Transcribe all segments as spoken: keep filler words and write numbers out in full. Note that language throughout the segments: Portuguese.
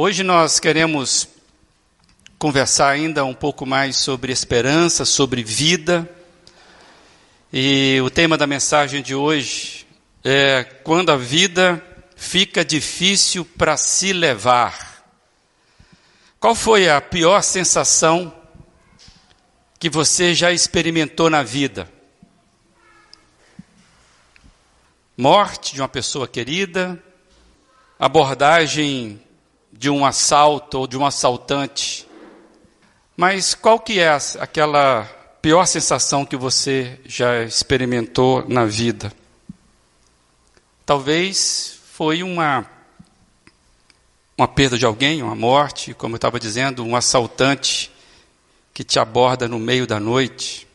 Hoje nós queremos conversar ainda um pouco mais sobre esperança, sobre vida. E o tema da mensagem de hoje é quando a vida fica difícil para se levar. Qual foi a pior sensação que você já experimentou na vida? Morte de uma pessoa querida, abordagem de um assalto ou de um assaltante. Mas qual que é aquela pior sensação que você já experimentou na vida? Talvez foi uma, uma perda de alguém, uma morte, como eu estava dizendo, um assaltante que te aborda no meio da noite,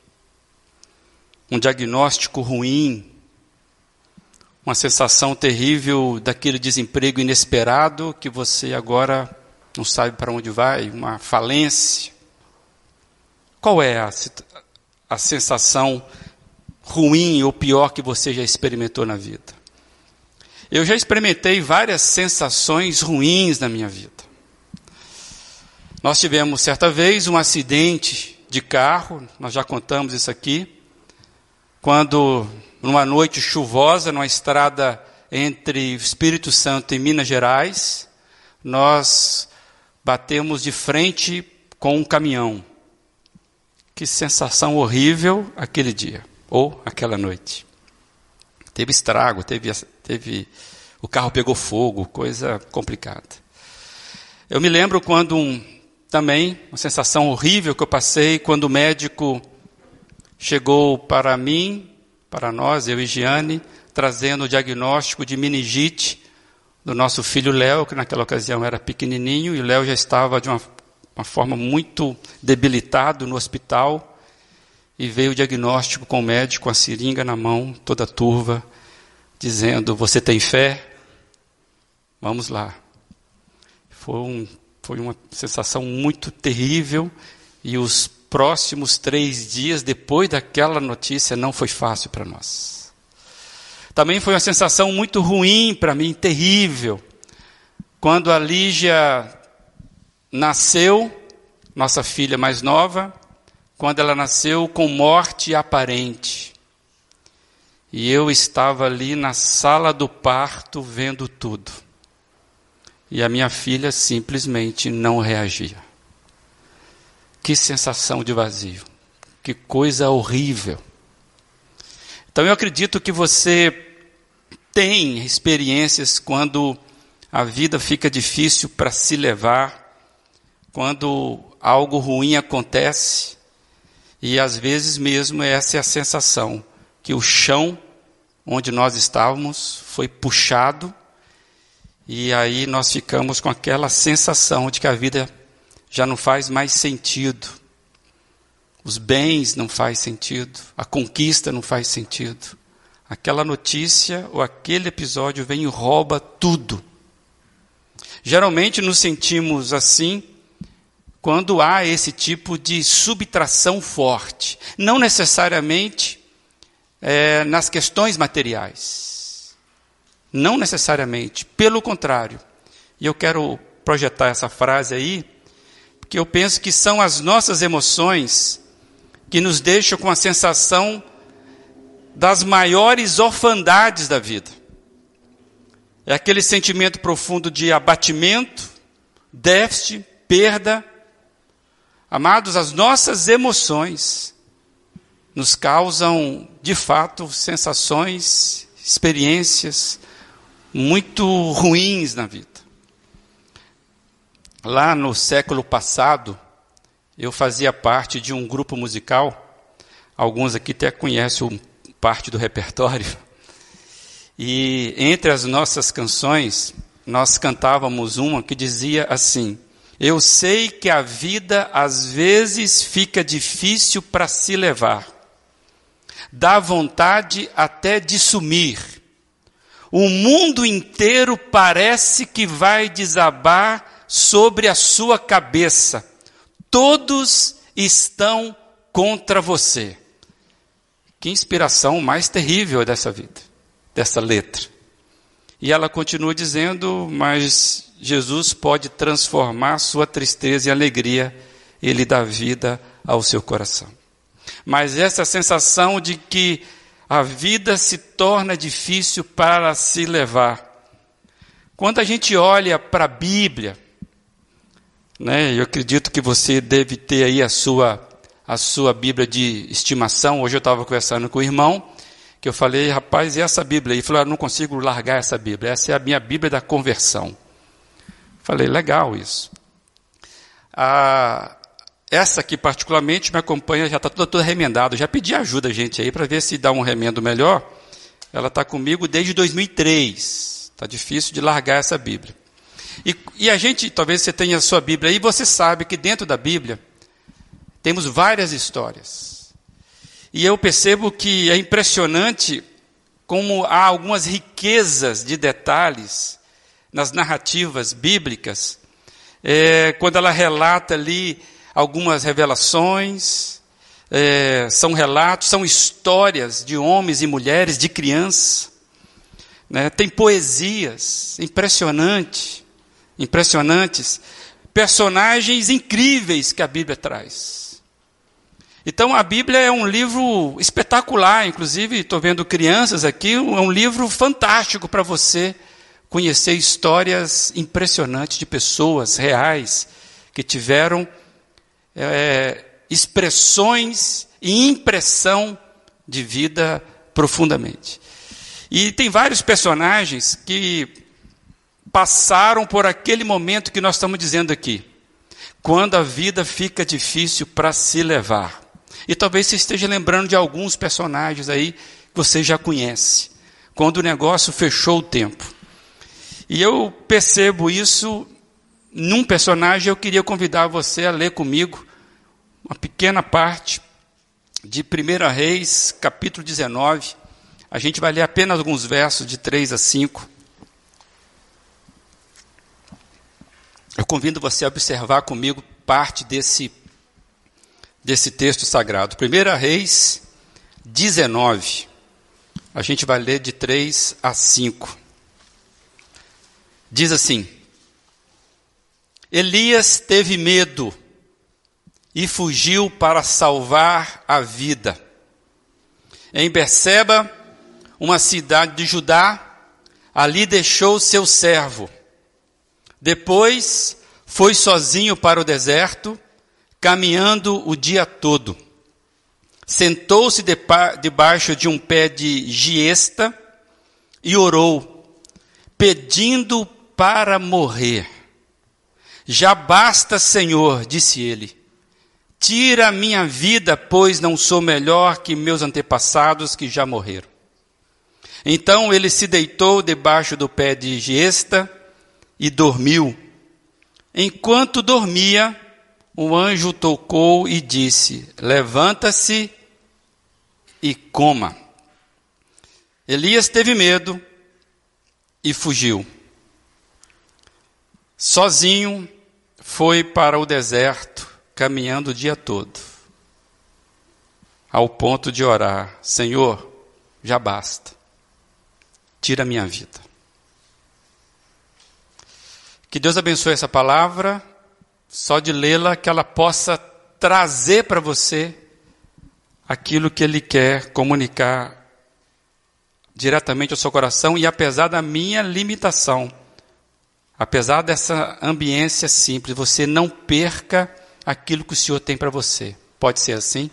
um diagnóstico ruim, uma sensação terrível daquele desemprego inesperado que você agora não sabe para onde vai, uma falência. Qual é a, a sensação ruim ou pior que você já experimentou na vida? Eu já experimentei várias sensações ruins na minha vida. Nós tivemos, certa vez, um acidente de carro, nós já contamos isso aqui, quando, numa noite chuvosa, numa estrada entre Espírito Santo e Minas Gerais, nós batemos de frente com um caminhão. Que sensação horrível aquele dia, ou aquela noite. Teve estrago, teve, teve, o carro pegou fogo, coisa complicada. Eu me lembro quando, um, também, uma sensação horrível que eu passei, quando o médico chegou para mim, para nós, eu e Giane, trazendo o diagnóstico de meningite do nosso filho Léo, que naquela ocasião era pequenininho, e o Léo já estava de uma uma forma muito debilitado no hospital, e veio o diagnóstico com o médico, a seringa na mão, toda turva, dizendo, você tem fé? Vamos lá. Foi, um, foi uma sensação muito terrível, e os próximos três dias depois daquela notícia não foi fácil para nós. Também foi uma sensação muito ruim para mim, terrível, quando a Lígia nasceu, nossa filha mais nova, quando ela nasceu com morte aparente. E eu estava ali na sala do parto vendo tudo. E a minha filha simplesmente não reagia. Que sensação de vazio. Que coisa horrível. Então eu acredito que você tem experiências quando a vida fica difícil para se levar, quando algo ruim acontece, e às vezes mesmo essa é a sensação, que o chão onde nós estávamos foi puxado, e aí nós ficamos com aquela sensação de que a vida já não faz mais sentido, os bens não faz sentido, a conquista não faz sentido, aquela notícia ou aquele episódio vem e rouba tudo. Geralmente nos sentimos assim, quando há esse tipo de subtração forte, não necessariamente é, nas questões materiais, não necessariamente, pelo contrário. E eu quero projetar essa frase aí, porque eu penso que são as nossas emoções que nos deixam com a sensação das maiores orfandades da vida. É aquele sentimento profundo de abatimento, déficit, perda. Amados, as nossas emoções nos causam, de fato, sensações, experiências muito ruins na vida. Lá no século passado, eu fazia parte de um grupo musical, alguns aqui até conhecem parte do repertório, e entre as nossas canções, nós cantávamos uma que dizia assim, eu sei que a vida às vezes fica difícil para se levar. Dá vontade até de sumir. O mundo inteiro parece que vai desabar sobre a sua cabeça. Todos estão contra você. Que inspiração mais terrível dessa vida, dessa letra. E ela continua dizendo, mas Jesus pode transformar sua tristeza em alegria, ele dá vida ao seu coração. Mas essa sensação de que a vida se torna difícil para se levar. Quando a gente olha para a Bíblia, né, eu acredito que você deve ter aí a sua, a sua Bíblia de estimação. Hoje eu estava conversando com o irmão, que eu falei, rapaz, e essa Bíblia? Ele falou, ah, não consigo largar essa Bíblia, essa é a minha Bíblia da conversão. Falei, legal isso. Ah, essa aqui particularmente me acompanha, já está toda, toda remendada. Já pedi ajuda, gente, aí para ver se dá um remendo melhor. Ela está comigo desde dois mil e três. Está difícil de largar essa Bíblia. E, e a gente, talvez você tenha a sua Bíblia aí, você sabe que dentro da Bíblia temos várias histórias. E eu percebo que é impressionante como há algumas riquezas de detalhes nas narrativas bíblicas, é, quando ela relata ali algumas revelações, é, são relatos, são histórias de homens e mulheres, de crianças, né? Tem poesias impressionante, impressionantes, personagens incríveis que a Bíblia traz. Então a Bíblia é um livro espetacular, inclusive estou vendo crianças aqui, é um livro fantástico para você conhecer histórias impressionantes de pessoas reais que tiveram é, expressões e impressão de vida profundamente. E tem vários personagens que passaram por aquele momento que nós estamos dizendo aqui, quando a vida fica difícil para se levar. E talvez você esteja lembrando de alguns personagens aí que você já conhece, quando o negócio fechou o tempo. E eu percebo isso num personagem. Eu queria convidar você a ler comigo uma pequena parte de Primeira Reis, capítulo dezenove. A gente vai ler apenas alguns versos, de três a cinco. Eu convido você a observar comigo parte desse, desse texto sagrado. Primeira Reis dezenove. A gente vai ler de três a cinco. Diz assim: Elias teve medo e fugiu para salvar a vida. Em Berseba, uma cidade de Judá, ali deixou seu servo. Depois foi sozinho para o deserto, caminhando o dia todo. Sentou-se debaixo de um pé de giesta e orou, pedindo para morrer. Já basta, Senhor, disse ele, tira a minha vida, pois não sou melhor que meus antepassados que já morreram. Então ele se deitou debaixo do pé de giesta e dormiu. Enquanto dormia, um anjo tocou e disse, levanta-se e coma. Elias teve medo e fugiu. Sozinho foi para o deserto, caminhando o dia todo, ao ponto de orar, Senhor, já basta, tira a minha vida. Que Deus abençoe essa palavra, só de lê-la que ela possa trazer para você aquilo que Ele quer comunicar diretamente ao seu coração, e apesar da minha limitação, apesar dessa ambiência simples, você não perca aquilo que o Senhor tem para você. Pode ser assim?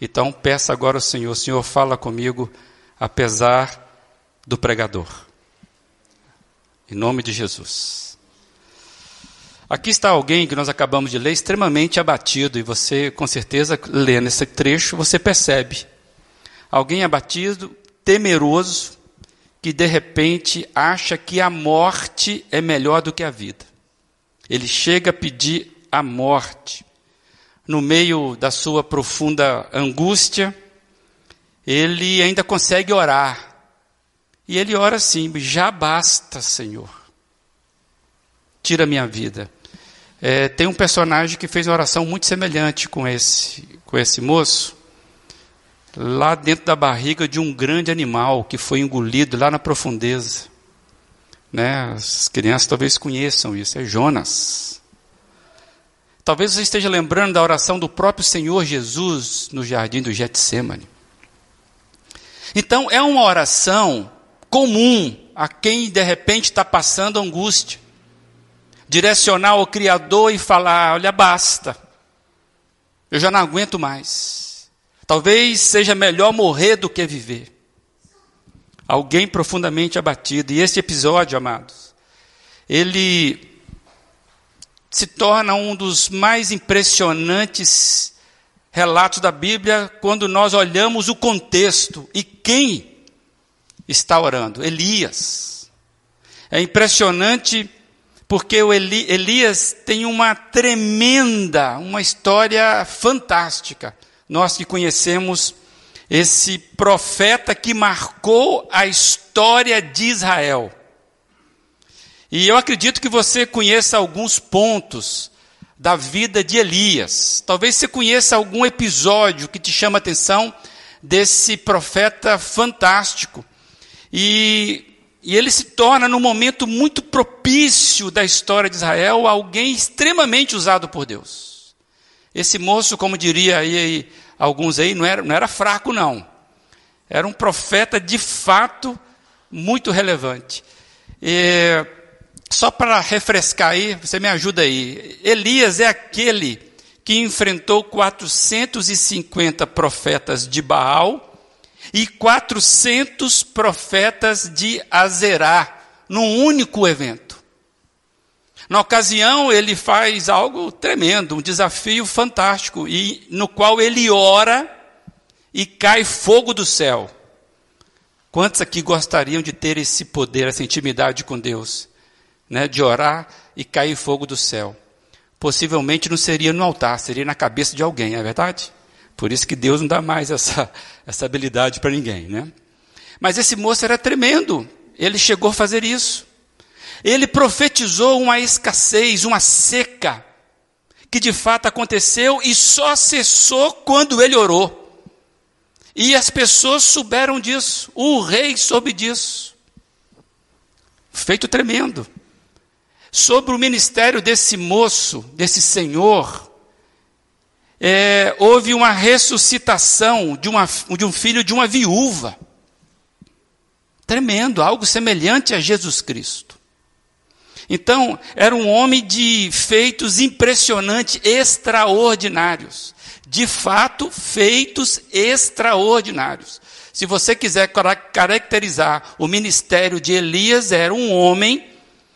Então, peça agora ao Senhor. Senhor, fala comigo, apesar do pregador. Em nome de Jesus. Aqui está alguém que nós acabamos de ler, extremamente abatido. E você, com certeza, lendo esse trecho, você percebe. Alguém abatido, temeroso, que de repente acha que a morte é melhor do que a vida. Ele chega a pedir a morte. No meio da sua profunda angústia, ele ainda consegue orar. E ele ora assim, já basta, Senhor. Tira minha vida. É, tem um personagem que fez uma oração muito semelhante com esse, com esse moço, lá dentro da barriga de um grande animal que foi engolido lá na profundeza. Né? As crianças talvez conheçam isso, é Jonas. Talvez você esteja lembrando da oração do próprio Senhor Jesus no jardim do Getsêmani. Então é uma oração comum a quem de repente está passando angústia. Direcionar ao Criador e falar, olha, basta. Eu já não aguento mais. Talvez seja melhor morrer do que viver. Alguém profundamente abatido. E este episódio, amados, ele se torna um dos mais impressionantes relatos da Bíblia quando nós olhamos o contexto e quem está orando. Elias. É impressionante porque o Eli, Elias tem uma tremenda, uma história fantástica. Nós que conhecemos esse profeta que marcou a história de Israel. E eu acredito que você conheça alguns pontos da vida de Elias. Talvez você conheça algum episódio que te chama a atenção desse profeta fantástico. E, e ele se torna, num momento muito propício da história de Israel, alguém extremamente usado por Deus. Esse moço, como diria aí, alguns aí, não era, não era fraco, não. Era um profeta, de fato, muito relevante. E, só para refrescar aí, você me ajuda aí. Elias é aquele que enfrentou quatrocentos e cinquenta profetas de Baal e quatrocentos profetas de Azerá, num único evento. Na ocasião, ele faz algo tremendo, um desafio fantástico, e no qual ele ora e cai fogo do céu. Quantos aqui gostariam de ter esse poder, essa intimidade com Deus? Né? De orar e cair fogo do céu. Possivelmente não seria no altar, seria na cabeça de alguém, não é verdade? Por isso que Deus não dá mais essa, essa habilidade para ninguém. Né? Mas esse moço era tremendo, ele chegou a fazer isso. Ele profetizou uma escassez, uma seca, que de fato aconteceu e só cessou quando ele orou. E as pessoas souberam disso, o rei soube disso. Feito tremendo. Sobre o ministério desse moço, desse senhor, é, houve uma ressuscitação de, uma, de um filho de uma viúva. Tremendo, algo semelhante a Jesus Cristo. Então, era um homem de feitos impressionantes, extraordinários. De fato, feitos extraordinários. Se você quiser caracterizar o ministério de Elias, era um homem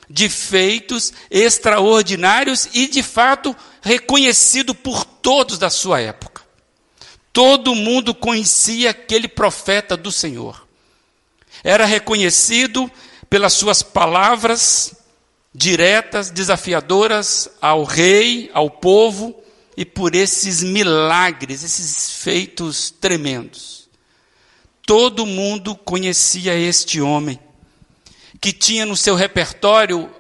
de feitos extraordinários e, de fato, reconhecido por todos da sua época. Todo mundo conhecia aquele profeta do Senhor. Era reconhecido pelas suas palavras diretas, desafiadoras ao rei, ao povo, e por esses milagres, esses feitos tremendos. Todo mundo conhecia este homem, que tinha no seu repertório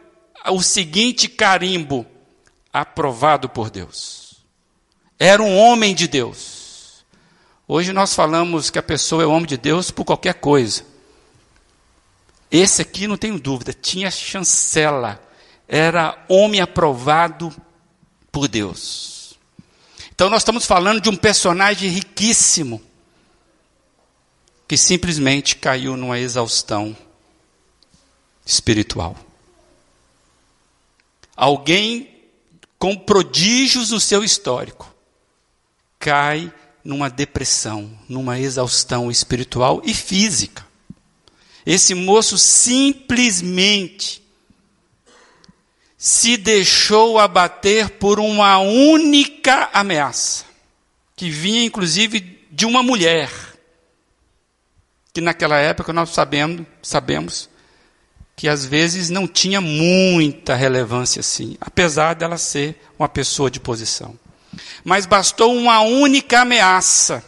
o seguinte carimbo: aprovado por Deus. Era um homem de Deus. Hoje nós falamos que a pessoa é homem de Deus por qualquer coisa. Esse aqui, não tenho dúvida, tinha chancela. Era homem aprovado por Deus. Então, nós estamos falando de um personagem riquíssimo, que simplesmente caiu numa exaustão espiritual. Alguém com prodígios no seu histórico cai numa depressão, numa exaustão espiritual e física. Esse moço simplesmente se deixou abater por uma única ameaça, que vinha inclusive de uma mulher, que naquela época nós sabemos, sabemos que às vezes não tinha muita relevância assim, apesar dela ser uma pessoa de posição. Mas bastou uma única ameaça.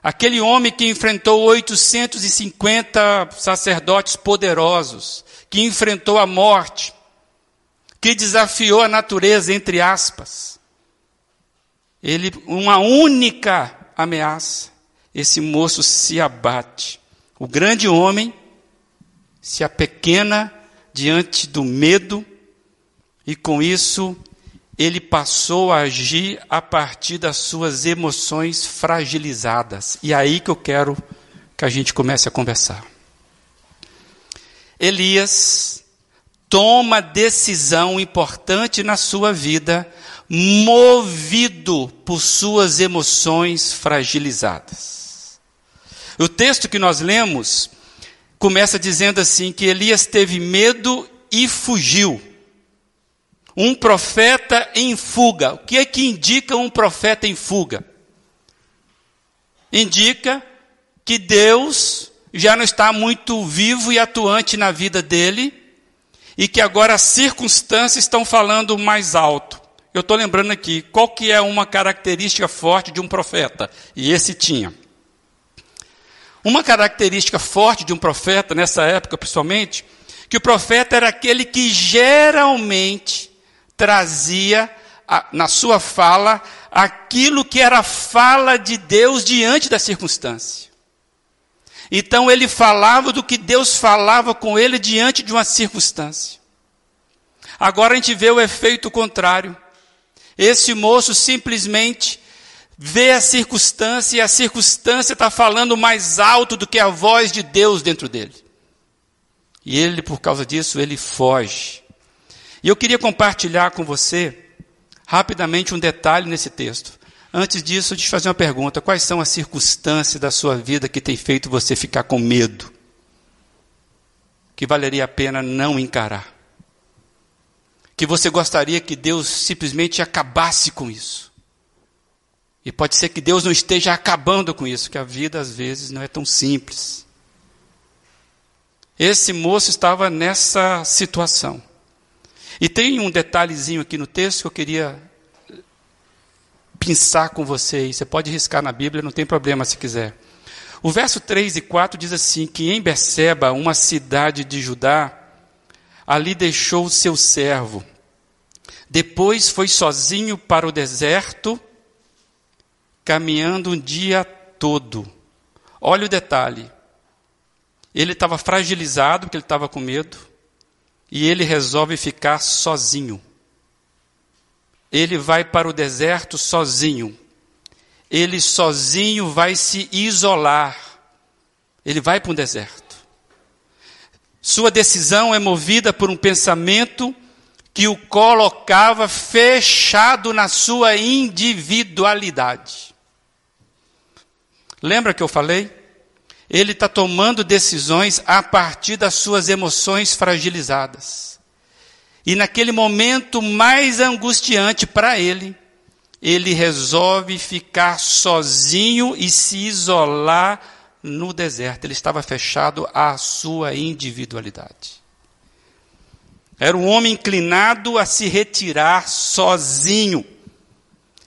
Aquele homem que enfrentou oitocentos e cinquenta sacerdotes poderosos, que enfrentou a morte, que desafiou a natureza, entre aspas. Ele, uma única ameaça, esse moço se abate. O grande homem se apequena diante do medo, e com isso ele passou a agir a partir das suas emoções fragilizadas. E é aí que eu quero que a gente comece a conversar. Elias toma decisão importante na sua vida, movido por suas emoções fragilizadas. O texto que nós lemos começa dizendo assim, que Elias teve medo e fugiu. Um profeta em fuga. O que é que indica um profeta em fuga? Indica que Deus já não está muito vivo e atuante na vida dele e que agora as circunstâncias estão falando mais alto. Eu estou lembrando aqui, qual que é uma característica forte de um profeta? E esse tinha. Uma característica forte de um profeta, nessa época principalmente, que o profeta era aquele que geralmente trazia na sua fala aquilo que era a fala de Deus diante da circunstância. Então ele falava do que Deus falava com ele diante de uma circunstância. Agora a gente vê o efeito contrário. Esse moço simplesmente vê a circunstância e a circunstância está falando mais alto do que a voz de Deus dentro dele. E ele, por causa disso, ele foge. E eu queria compartilhar com você, rapidamente, um detalhe nesse texto. Antes disso, eu te fazer uma pergunta. Quais são as circunstâncias da sua vida que tem feito você ficar com medo? Que valeria a pena não encarar? Que você gostaria que Deus simplesmente acabasse com isso? E pode ser que Deus não esteja acabando com isso, que a vida, às vezes, não é tão simples. Esse moço estava nessa situação. E tem um detalhezinho aqui no texto que eu queria pensar com vocês. Você pode riscar na Bíblia, não tem problema se quiser. O verso três e quatro diz assim, que em Beceba, uma cidade de Judá, ali deixou o seu servo. Depois foi sozinho para o deserto, caminhando um dia todo. Olha o detalhe. Ele estava fragilizado, porque ele estava com medo. E ele resolve ficar sozinho. Ele vai para o deserto sozinho. Ele sozinho vai se isolar. Ele vai para um deserto. Sua decisão é movida por um pensamento que o colocava fechado na sua individualidade. Lembra que eu falei? Ele está tomando decisões a partir das suas emoções fragilizadas. E naquele momento mais angustiante para ele, ele resolve ficar sozinho e se isolar no deserto. Ele estava fechado à sua individualidade. Era um homem inclinado a se retirar sozinho.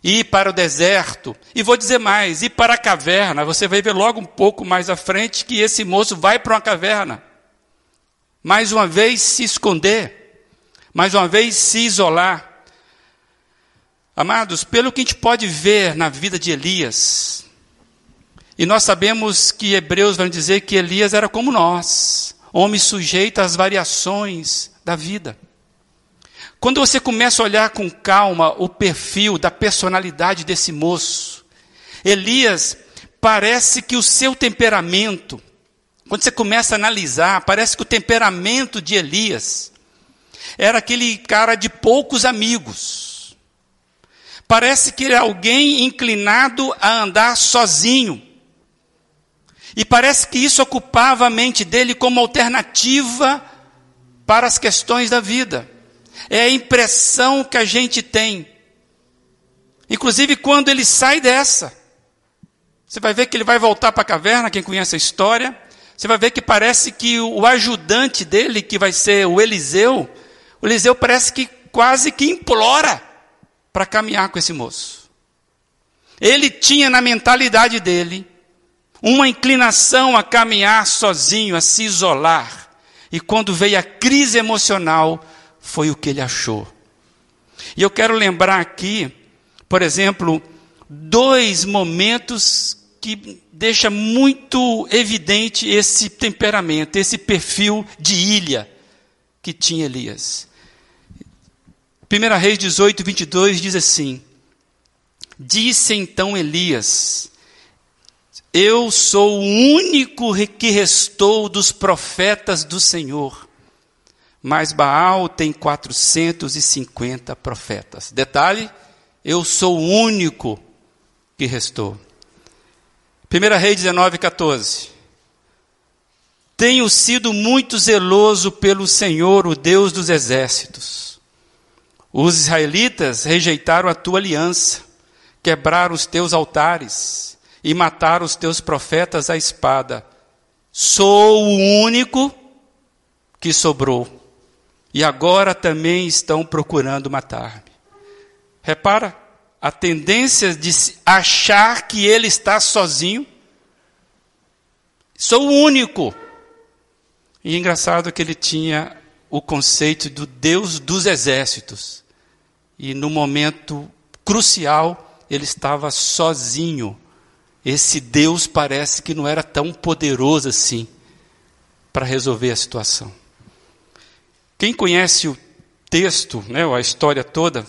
Ir para o deserto, e vou dizer mais, ir para a caverna. Você vai ver logo um pouco mais à frente que esse moço vai para uma caverna. Mais uma vez se esconder, mais uma vez se isolar. Amados, pelo que a gente pode ver na vida de Elias, e nós sabemos que Hebreus vai dizer que Elias era como nós, homem sujeito às variações da vida. Quando você começa a olhar com calma o perfil da personalidade desse moço, Elias, parece que o seu temperamento, quando você começa a analisar, parece que o temperamento de Elias era aquele cara de poucos amigos. Parece que ele é alguém inclinado a andar sozinho. E parece que isso ocupava a mente dele como alternativa para as questões da vida. É a impressão que a gente tem. Inclusive, quando ele sai dessa, você vai ver que ele vai voltar para a caverna, quem conhece a história, você vai ver que parece que o ajudante dele, que vai ser o Eliseu, o Eliseu parece que quase que implora para caminhar com esse moço. Ele tinha na mentalidade dele uma inclinação a caminhar sozinho, a se isolar. E quando veio a crise emocional, foi o que ele achou. E eu quero lembrar aqui, por exemplo, dois momentos que deixam muito evidente esse temperamento, esse perfil de ilha que tinha Elias. primeiro Reis dezoito, vinte e dois diz assim: disse então Elias: eu sou o único que restou dos profetas do Senhor, mas Baal tem quatrocentos e cinquenta profetas. Detalhe, eu sou o único que restou. primeiro Reis dezenove, quatorze. Tenho sido muito zeloso pelo Senhor, o Deus dos exércitos. Os israelitas rejeitaram a tua aliança, quebraram os teus altares e mataram os teus profetas à espada. Sou o único que sobrou, e agora também estão procurando matar-me. Repara a tendência de achar que ele está sozinho. Sou o único. E engraçado que ele tinha o conceito do Deus dos exércitos. E no momento crucial, ele estava sozinho. Esse Deus parece que não era tão poderoso assim para resolver a situação. Quem conhece o texto, né, a história toda,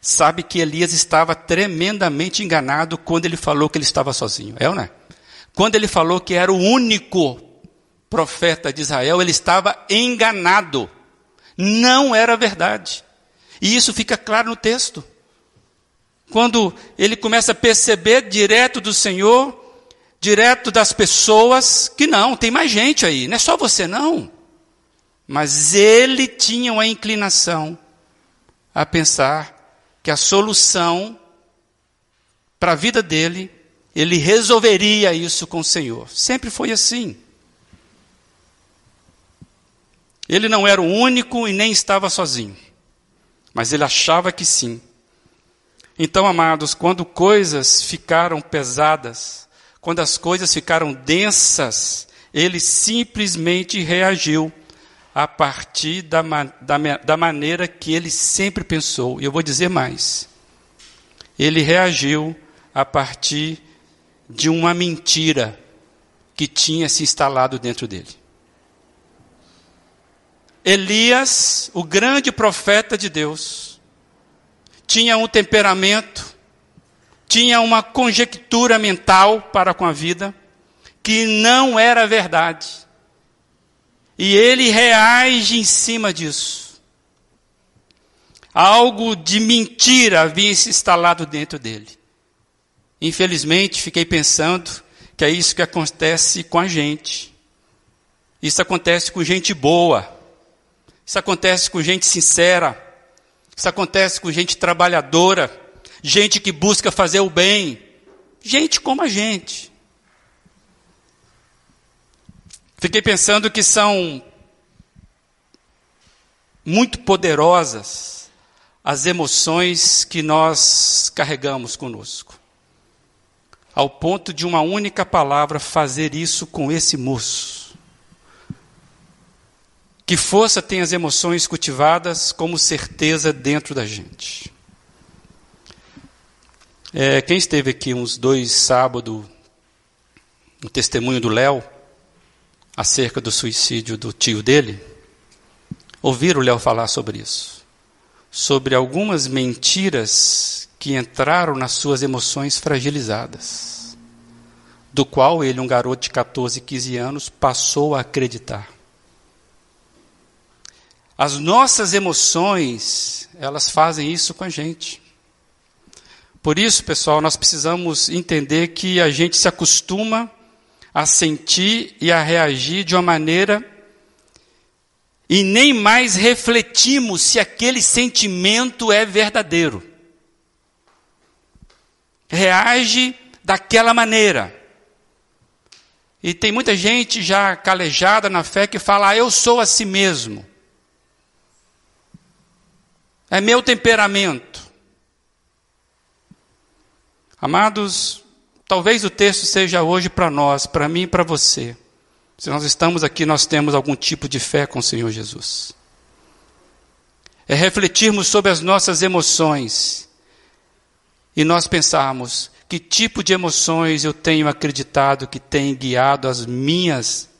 sabe que Elias estava tremendamente enganado quando ele falou que ele estava sozinho. É ou não é? Quando ele falou que era o único profeta de Israel, ele estava enganado. Não era verdade. E isso fica claro no texto. Quando ele começa a perceber direto do Senhor, direto das pessoas, que não, tem mais gente aí, não é só você não. Mas ele tinha uma inclinação a pensar que a solução para a vida dele, ele resolveria isso com o Senhor. Sempre foi assim. Ele não era o único e nem estava sozinho. Mas ele achava que sim. Então, amados, quando coisas ficaram pesadas, quando as coisas ficaram densas, ele simplesmente reagiu a partir da, da, da maneira que ele sempre pensou. E eu vou dizer mais. Ele reagiu a partir de uma mentira que tinha se instalado dentro dele. Elias, o grande profeta de Deus, tinha um temperamento, tinha uma conjectura mental para com a vida, que não era verdade. E ele reage em cima disso. Algo de mentira havia se instalado dentro dele. Infelizmente, fiquei pensando que é isso que acontece com a gente. Isso acontece com gente boa. Isso acontece com gente sincera. Isso acontece com gente trabalhadora. Gente que busca fazer o bem. Gente como a gente. Fiquei pensando que são muito poderosas as emoções que nós carregamos conosco, ao ponto de uma única palavra fazer isso com esse moço. Que força tem as emoções cultivadas como certeza dentro da gente. É, quem esteve aqui uns dois sábados, o testemunho do Léo, acerca do suicídio do tio dele, ouviram o Léo falar sobre isso, sobre algumas mentiras que entraram nas suas emoções fragilizadas, do qual ele, um garoto de quatorze, quinze anos, passou a acreditar. As nossas emoções, elas fazem isso com a gente. Por isso, pessoal, nós precisamos entender que a gente se acostuma a sentir e a reagir de uma maneira, e nem mais refletimos se aquele sentimento é verdadeiro. Reage daquela maneira. E tem muita gente já calejada na fé que fala, ah, eu sou a si mesmo. É meu temperamento. Amados, talvez o texto seja hoje para nós, para mim e para você. Se nós estamos aqui, nós temos algum tipo de fé com o Senhor Jesus. É refletirmos sobre as nossas emoções e nós pensarmos que tipo de emoções eu tenho acreditado que tem guiado as minhas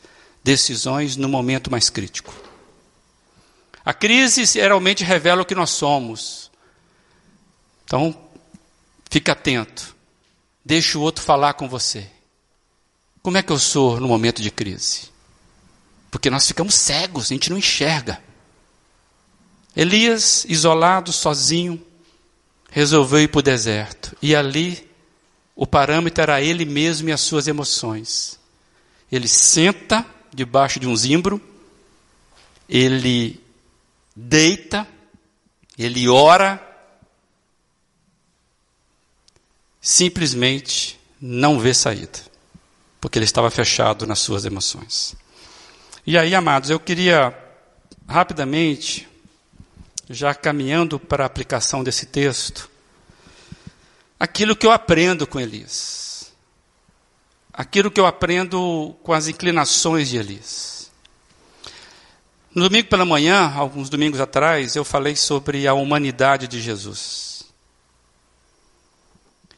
decisões no momento mais crítico. A crise geralmente revela o que nós somos. Então, fique atento. Deixe o outro falar com você. Como é que eu sou no momento de crise? Porque nós ficamos cegos, a gente não enxerga. Elias, isolado, sozinho, resolveu ir para o deserto. E ali, o parâmetro era ele mesmo e as suas emoções. Ele senta debaixo de um zimbro, ele deita, ele ora, simplesmente não vê saída, porque ele estava fechado nas suas emoções. E aí, amados, eu queria rapidamente, já caminhando para a aplicação desse texto, aquilo que eu aprendo com Elias, aquilo que eu aprendo com as inclinações de Elias. No domingo pela manhã, alguns domingos atrás, eu falei sobre a humanidade de Jesus.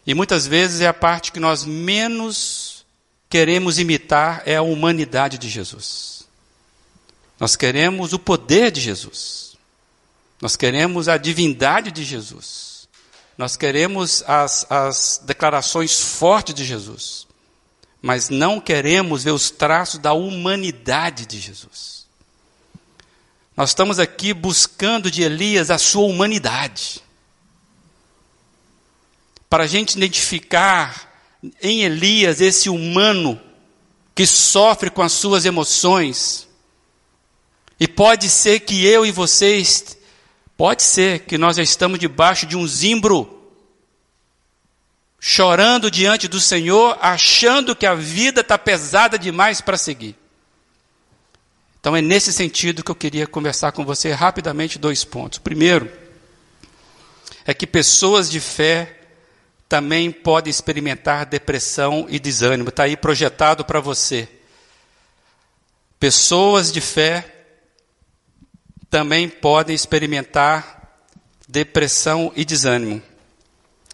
E muitas vezes é a parte que nós menos queremos imitar, é a humanidade de Jesus. Nós queremos o poder de Jesus. Nós queremos a divindade de Jesus. Nós queremos as, as declarações fortes de Jesus. Mas não queremos ver os traços da humanidade de Jesus. Nós estamos aqui buscando de Elias a sua humanidade. Para a gente identificar em Elias esse humano que sofre com as suas emoções. E pode ser que eu e vocês, pode ser que nós já estamos debaixo de um zimbro, chorando diante do Senhor, achando que a vida está pesada demais para seguir. Então é nesse sentido que eu queria conversar com você rapidamente dois pontos. O primeiro é que pessoas de fé também pode experimentar depressão e desânimo. Está aí projetado para você. Pessoas de fé também podem experimentar depressão e desânimo.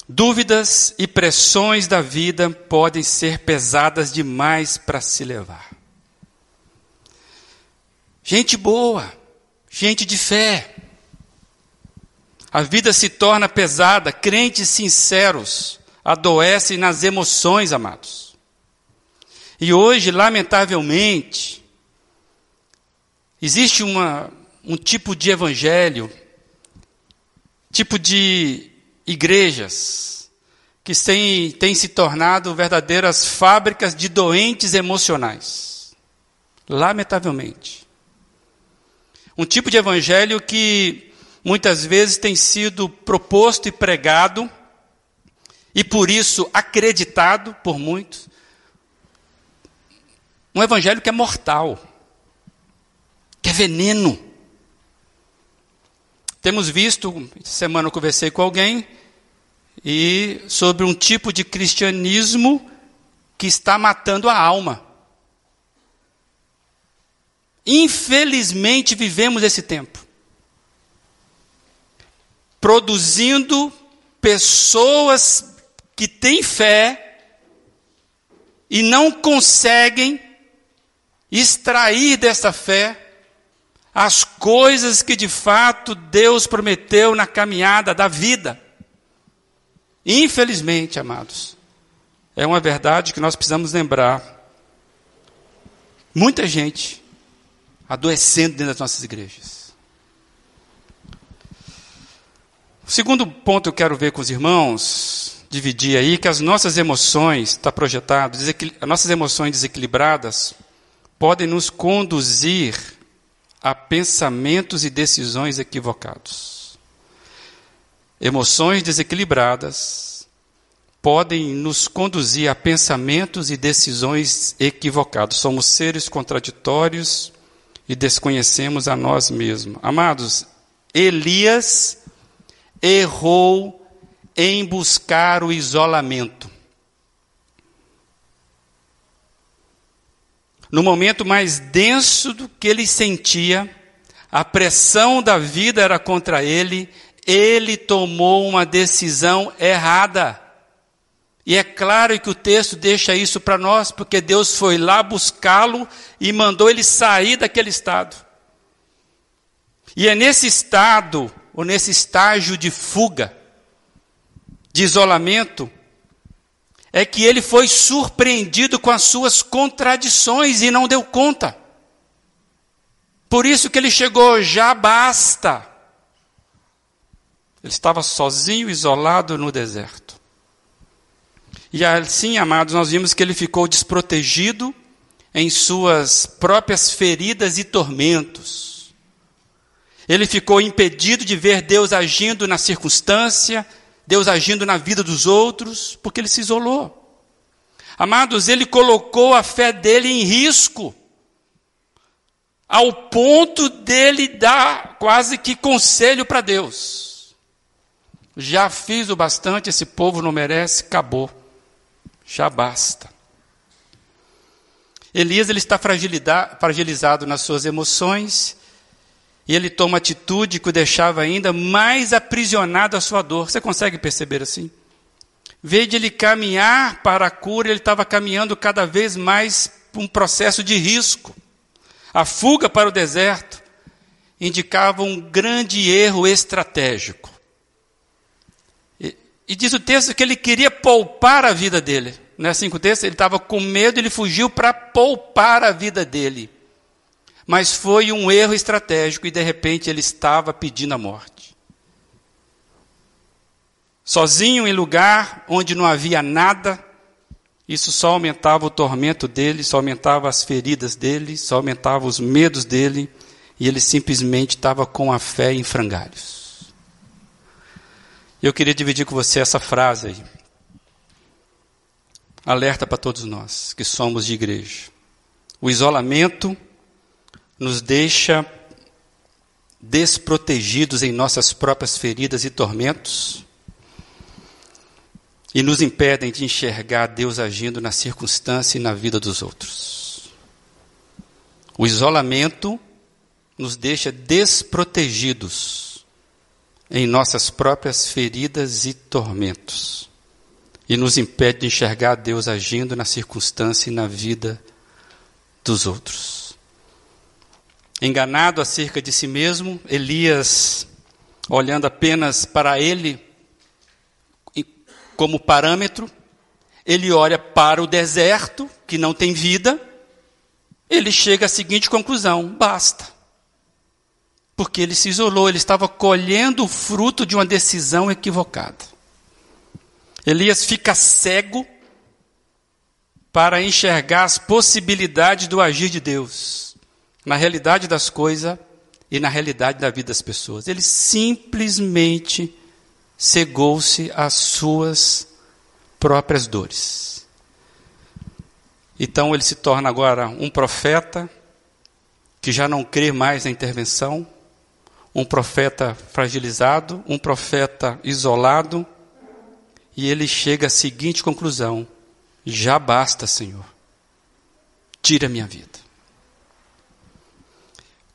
Dúvidas e pressões da vida podem ser pesadas demais para se levar. Gente boa, gente de fé. A vida se torna pesada, crentes sinceros adoecem nas emoções, amados. E hoje, lamentavelmente, existe uma, um tipo de evangelho, tipo de igrejas, que têm, têm se tornado verdadeiras fábricas de doentes emocionais. Lamentavelmente. Um tipo de evangelho que muitas vezes tem sido proposto e pregado, e por isso acreditado por muitos, um evangelho que é mortal, que é veneno. Temos visto, essa semana eu conversei com alguém, e sobre um tipo de cristianismo que está matando a alma. Infelizmente vivemos esse tempo. Produzindo pessoas que têm fé e não conseguem extrair dessa fé as coisas que de fato Deus prometeu na caminhada da vida. Infelizmente, amados, é uma verdade que nós precisamos lembrar. Muita gente adoecendo dentro das nossas igrejas. O segundo ponto que eu quero ver com os irmãos, dividir aí, que as nossas emoções, está projetado, as nossas emoções desequilibradas podem nos conduzir a pensamentos e decisões equivocados. Emoções desequilibradas podem nos conduzir a pensamentos e decisões equivocados. Somos seres contraditórios e desconhecemos a nós mesmos. Amados, Elias errou em buscar o isolamento. No momento mais denso do que ele sentia, a pressão da vida era contra ele, ele tomou uma decisão errada. E é claro que o texto deixa isso para nós, porque Deus foi lá buscá-lo e mandou ele sair daquele estado. E é nesse estado, ou nesse estágio de fuga, de isolamento, é que ele foi surpreendido com as suas contradições e não deu conta. Por isso que ele chegou, já basta. Ele estava sozinho, isolado no deserto. E assim, amados, nós vimos que ele ficou desprotegido em suas próprias feridas e tormentos. Ele ficou impedido de ver Deus agindo na circunstância, Deus agindo na vida dos outros, porque ele se isolou. Amados, ele colocou a fé dele em risco, ao ponto dele dar quase que conselho para Deus. Já fiz o bastante, esse povo não merece, acabou. Já basta. Elias ele está fragilizado nas suas emoções, e ele toma atitude que o deixava ainda mais aprisionado à sua dor. Você consegue perceber assim? Em vez de ele caminhar para a cura, ele estava caminhando cada vez mais para um processo de risco. A fuga para o deserto indicava um grande erro estratégico. E, e diz o texto que ele queria poupar a vida dele. Não é assim que o texto? Ele estava com medo, ele fugiu para poupar a vida dele. Mas foi um erro estratégico e, de repente, ele estava pedindo a morte. Sozinho em lugar onde não havia nada, isso só aumentava o tormento dele, só aumentava as feridas dele, só aumentava os medos dele, e ele simplesmente estava com a fé em frangalhos. Eu queria dividir com você essa frase aí. Alerta para todos nós que somos de igreja. O isolamento nos deixa desprotegidos em nossas próprias feridas e tormentos e nos impedem de enxergar Deus agindo na circunstância e na vida dos outros. O isolamento nos deixa desprotegidos em nossas próprias feridas e tormentos e nos impede de enxergar Deus agindo na circunstância e na vida dos outros. Enganado acerca de si mesmo, Elias, olhando apenas para ele como parâmetro, ele olha para o deserto, que não tem vida, ele chega à seguinte conclusão: basta. Porque ele se isolou, ele estava colhendo o fruto de uma decisão equivocada. Elias fica cego para enxergar as possibilidades do agir de Deus na realidade das coisas e na realidade da vida das pessoas. Ele simplesmente cegou-se às suas próprias dores. Então ele se torna agora um profeta que já não crê mais na intervenção, um profeta fragilizado, um profeta isolado, e ele chega à seguinte conclusão: já basta, Senhor, tira minha vida.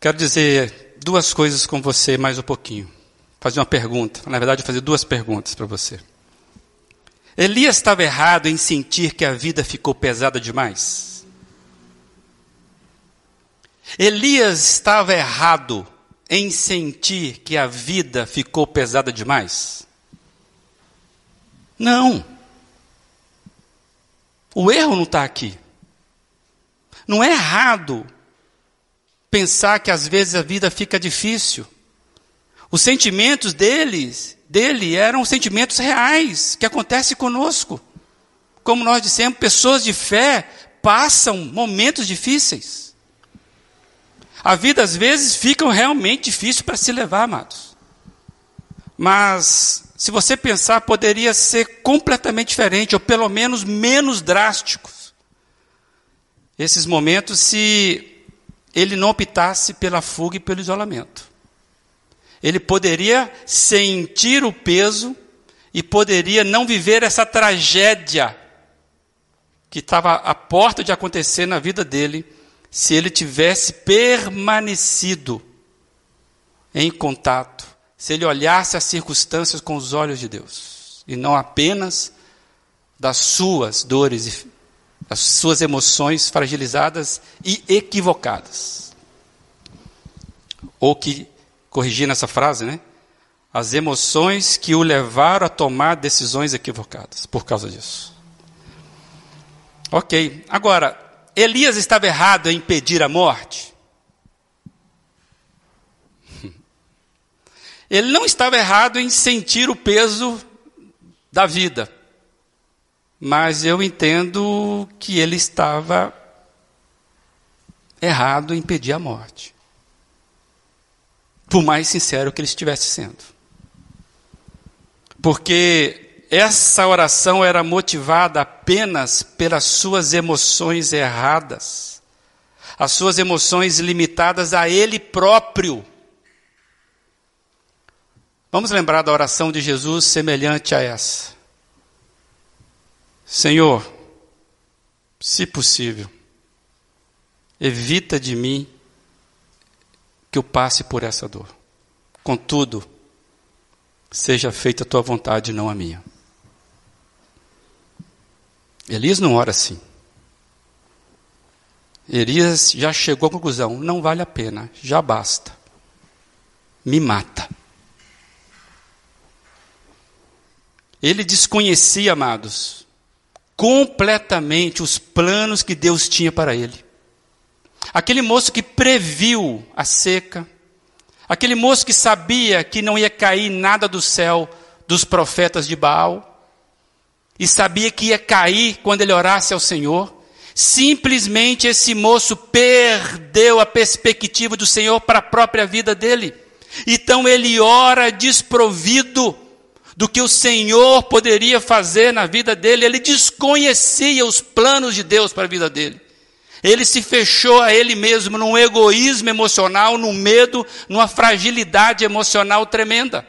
Quero dizer duas coisas com você mais um pouquinho. Fazer uma pergunta. Na verdade, fazer duas perguntas para você. Elias estava errado em sentir que a vida ficou pesada demais? Elias estava errado em sentir que a vida ficou pesada demais? Não. O erro não está aqui. Não é errado pensar que às vezes a vida fica difícil. Os sentimentos deles, dele eram sentimentos reais, que acontecem conosco. Como nós dissemos, pessoas de fé passam momentos difíceis. A vida às vezes fica realmente difícil para se levar, amados. Mas se você pensar, poderia ser completamente diferente, ou pelo menos menos drásticos. Esses momentos se... ele não optasse pela fuga e pelo isolamento. Ele poderia sentir o peso e poderia não viver essa tragédia que estava à porta de acontecer na vida dele, se ele tivesse permanecido em contato, se ele olhasse as circunstâncias com os olhos de Deus, e não apenas das suas dores e as suas emoções fragilizadas e equivocadas, ou que corrigindo essa frase, né? As emoções que o levaram a tomar decisões equivocadas por causa disso. Ok. Agora, Elias estava errado em pedir a morte? Ele não estava errado em sentir o peso da vida. Mas eu entendo que ele estava errado em pedir a morte. Por mais sincero que ele estivesse sendo. Porque essa oração era motivada apenas pelas suas emoções erradas. As suas emoções limitadas a ele próprio. Vamos lembrar da oração de Jesus semelhante a essa. Senhor, se possível, evita de mim que eu passe por essa dor. Contudo, seja feita a tua vontade, não a minha. Elias não ora assim. Elias já chegou à conclusão, não vale a pena, já basta. Me mata. Ele desconhecia, amados, completamente os planos que Deus tinha para ele. Aquele moço que previu a seca, aquele moço que sabia que não ia cair nada do céu dos profetas de Baal, e sabia que ia cair quando ele orasse ao Senhor, simplesmente esse moço perdeu a perspectiva do Senhor para a própria vida dele. Então ele ora desprovido do que o Senhor poderia fazer na vida dele. Ele desconhecia os planos de Deus para a vida dele. Ele se fechou a ele mesmo num egoísmo emocional, num medo, numa fragilidade emocional tremenda.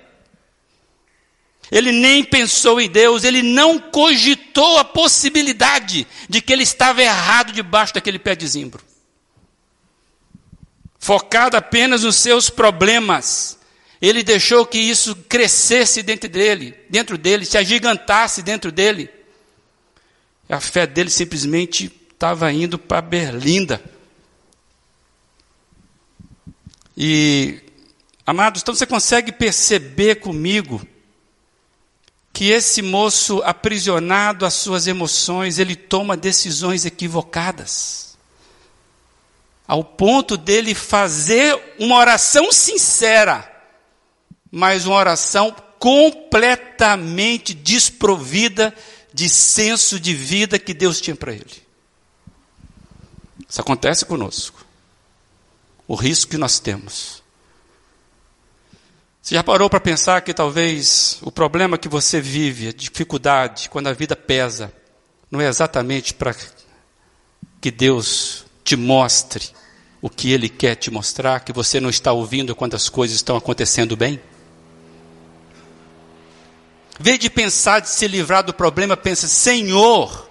Ele nem pensou em Deus, ele não cogitou a possibilidade de que ele estava errado debaixo daquele pé de zimbro. Focado apenas nos seus problemas, ele deixou que isso crescesse dentro dele, dentro dele, se agigantasse dentro dele. A fé dele simplesmente estava indo para Berlinda. E, amados, então você consegue perceber comigo que esse moço aprisionado às suas emoções, ele toma decisões equivocadas. Ao ponto dele fazer uma oração sincera, mas uma oração completamente desprovida de senso de vida que Deus tinha para ele. Isso acontece conosco. O risco que nós temos. Você já parou para pensar que talvez o problema que você vive, a dificuldade, quando a vida pesa, não é exatamente para que Deus te mostre o que Ele quer te mostrar, que você não está ouvindo quando as coisas estão acontecendo bem? Em vez de pensar de se livrar do problema, pensa, Senhor,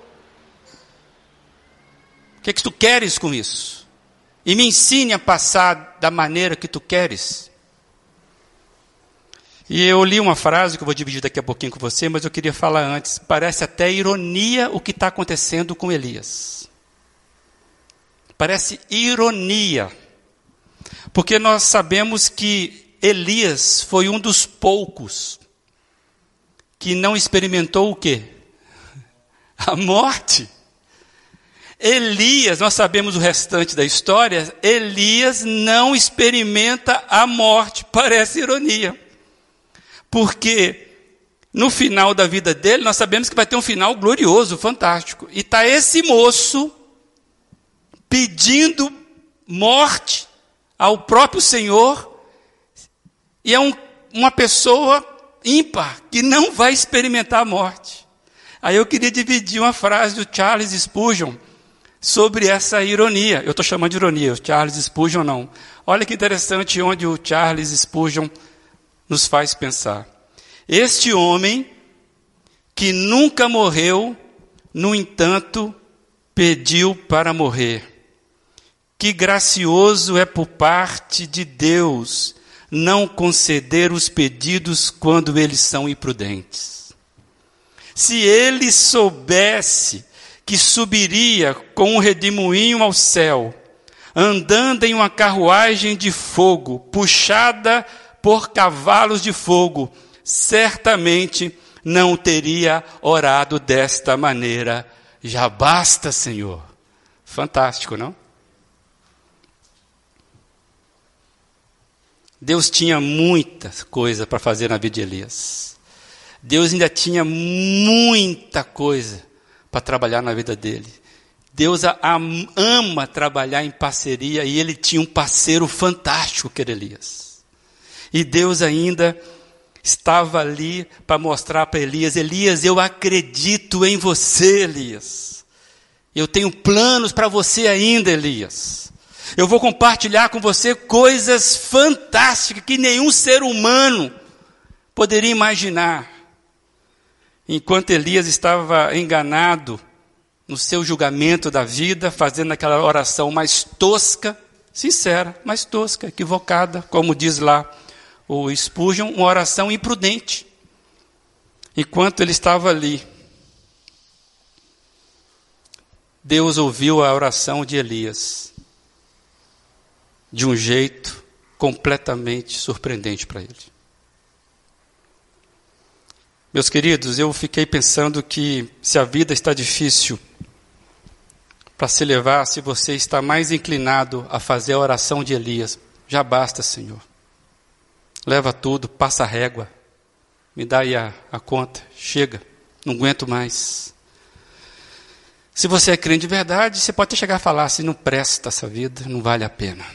o que, que tu queres com isso? E me ensine a passar da maneira que tu queres. E eu li uma frase que eu vou dividir daqui a pouquinho com você, mas eu queria falar antes. Parece até ironia o que está acontecendo com Elias. Parece ironia. Porque nós sabemos que Elias foi um dos poucos que não experimentou o quê? A morte. Elias, nós sabemos o restante da história, Elias não experimenta a morte, parece ironia. Porque no final da vida dele, nós sabemos que vai ter um final glorioso, fantástico. E está esse moço pedindo morte ao próprio Senhor, e é um, uma pessoa ímpar, que não vai experimentar a morte. Aí eu queria dividir uma frase do Charles Spurgeon, sobre essa ironia. Eu estou chamando de ironia, o Charles Spurgeon não. Olha que interessante onde o Charles Spurgeon nos faz pensar. Este homem que nunca morreu, no entanto, pediu para morrer. Que gracioso é por parte de Deus não conceder os pedidos quando eles são imprudentes. Se ele soubesse que subiria com um redemoinho ao céu, andando em uma carruagem de fogo, puxada por cavalos de fogo, certamente não teria orado desta maneira. Já basta, Senhor. Fantástico, não? Deus tinha muita coisa para fazer na vida de Elias. Deus ainda tinha muita coisa para trabalhar na vida dele. Deus ama trabalhar em parceria e ele tinha um parceiro fantástico que era Elias. E Deus ainda estava ali para mostrar para Elias: Elias, eu acredito em você, Elias. Eu tenho planos para você ainda, Elias. Eu vou compartilhar com você coisas fantásticas que nenhum ser humano poderia imaginar. Enquanto Elias estava enganado no seu julgamento da vida, fazendo aquela oração mais tosca, sincera, mais tosca, equivocada, como diz lá o Spurgeon, uma oração imprudente. Enquanto ele estava ali, Deus ouviu a oração de Elias de um jeito completamente surpreendente para ele. Meus queridos, eu fiquei pensando que se a vida está difícil para se levar, se você está mais inclinado a fazer a oração de Elias, já basta, Senhor. Leva tudo, passa a régua, me dá aí a, a conta, chega, não aguento mais. Se você é crente de verdade, você pode até chegar a falar assim: não presta essa vida, não vale a pena.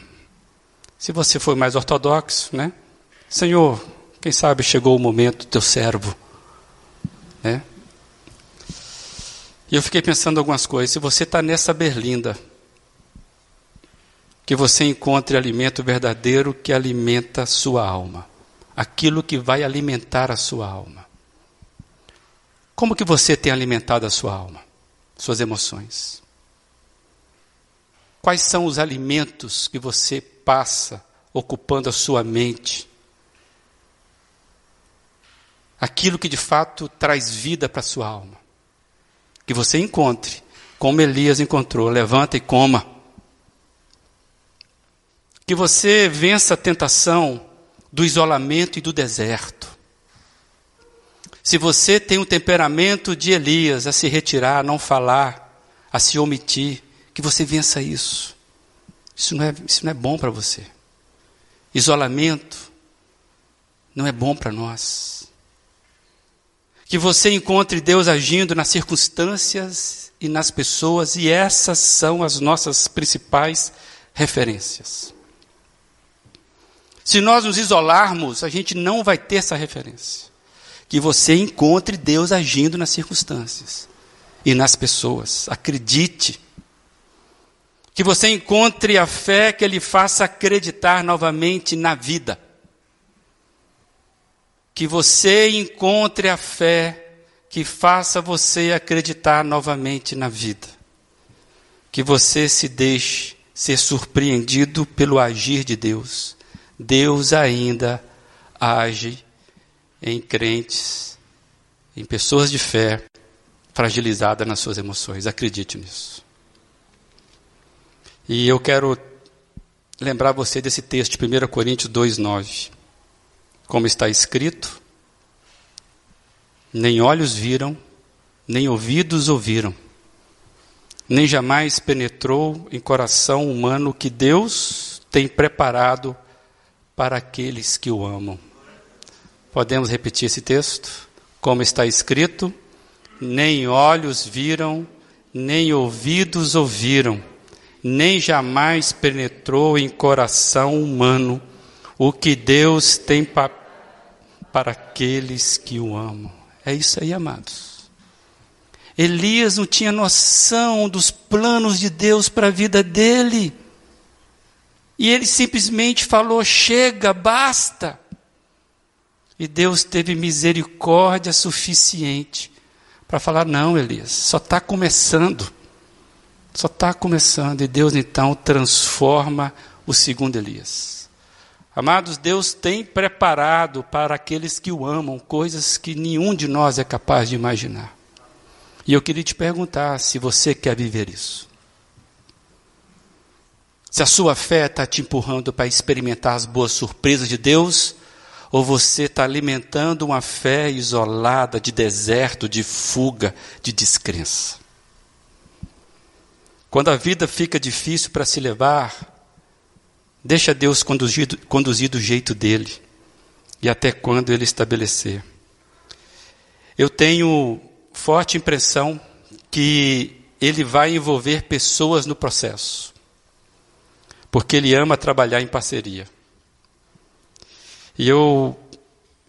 Se você for mais ortodoxo, né? Senhor, quem sabe chegou o momento do teu servo, né? E eu fiquei pensando algumas coisas. Se você está nessa berlinda, que você encontre alimento verdadeiro que alimenta a sua alma. Aquilo que vai alimentar a sua alma. Como que você tem alimentado a sua alma? Suas emoções. Quais são os alimentos que você passa ocupando a sua mente? Aquilo que de fato traz vida para a sua alma. Que você encontre, como Elias encontrou, levanta e coma. Que você vença a tentação do isolamento e do deserto. Se você tem o temperamento de Elias, a se retirar, a não falar, a se omitir, que você vença isso. Isso não é, isso não é bom para você. Isolamento não é bom para nós. Que você encontre Deus agindo nas circunstâncias e nas pessoas, e essas são as nossas principais referências. Se nós nos isolarmos, a gente não vai ter essa referência. Que você encontre Deus agindo nas circunstâncias e nas pessoas. Acredite. Que você encontre a fé que lhe faça acreditar novamente na vida. Que você encontre a fé que faça você acreditar novamente na vida. Que você se deixe ser surpreendido pelo agir de Deus. Deus ainda age em crentes, em pessoas de fé, fragilizadas nas suas emoções. Acredite nisso. E eu quero lembrar você desse texto, primeira Coríntios dois, nove. Como está escrito: nem olhos viram, nem ouvidos ouviram, nem jamais penetrou em coração humano que Deus tem preparado para aqueles que o amam. Podemos repetir esse texto? Como está escrito: nem olhos viram, nem ouvidos ouviram, nem jamais penetrou em coração humano o que Deus tem pa- para aqueles que o amam. É isso aí, amados. Elias não tinha noção dos planos de Deus para a vida dele. E ele simplesmente falou: chega, basta. E Deus teve misericórdia suficiente para falar: não, Elias, só está começando. Só está começando. E Deus então transforma o segundo Elias. Amados, Deus tem preparado para aqueles que o amam coisas que nenhum de nós é capaz de imaginar. E eu queria te perguntar se você quer viver isso. Se a sua fé está te empurrando para experimentar as boas surpresas de Deus, Ou você está alimentando uma fé isolada, de deserto, de fuga, de descrença? Quando a vida fica difícil para se levar, deixa Deus conduzir, conduzir do jeito dele, e até quando ele estabelecer. Eu tenho forte impressão que ele vai envolver pessoas no processo, porque ele ama trabalhar em parceria. E eu,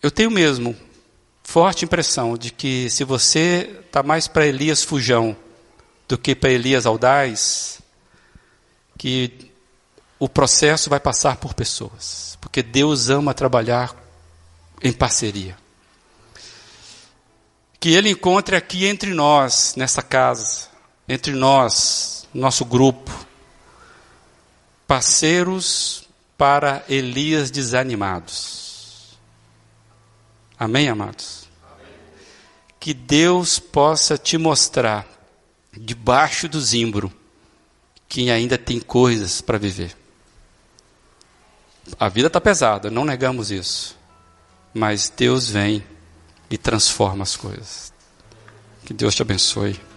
eu tenho mesmo forte impressão de que se você está mais para Elias Fujão do que para Elias Audaz, que o processo vai passar por pessoas, porque Deus ama trabalhar em parceria. Que ele encontre aqui entre nós, nessa casa, entre nós, nosso grupo, parceiros para Elias desanimados. Amém, amados? Amém. Que Deus possa te mostrar, debaixo do zimbro, que ainda tem coisas para viver. A vida está pesada, não negamos isso. Mas Deus vem e transforma as coisas. Que Deus te abençoe.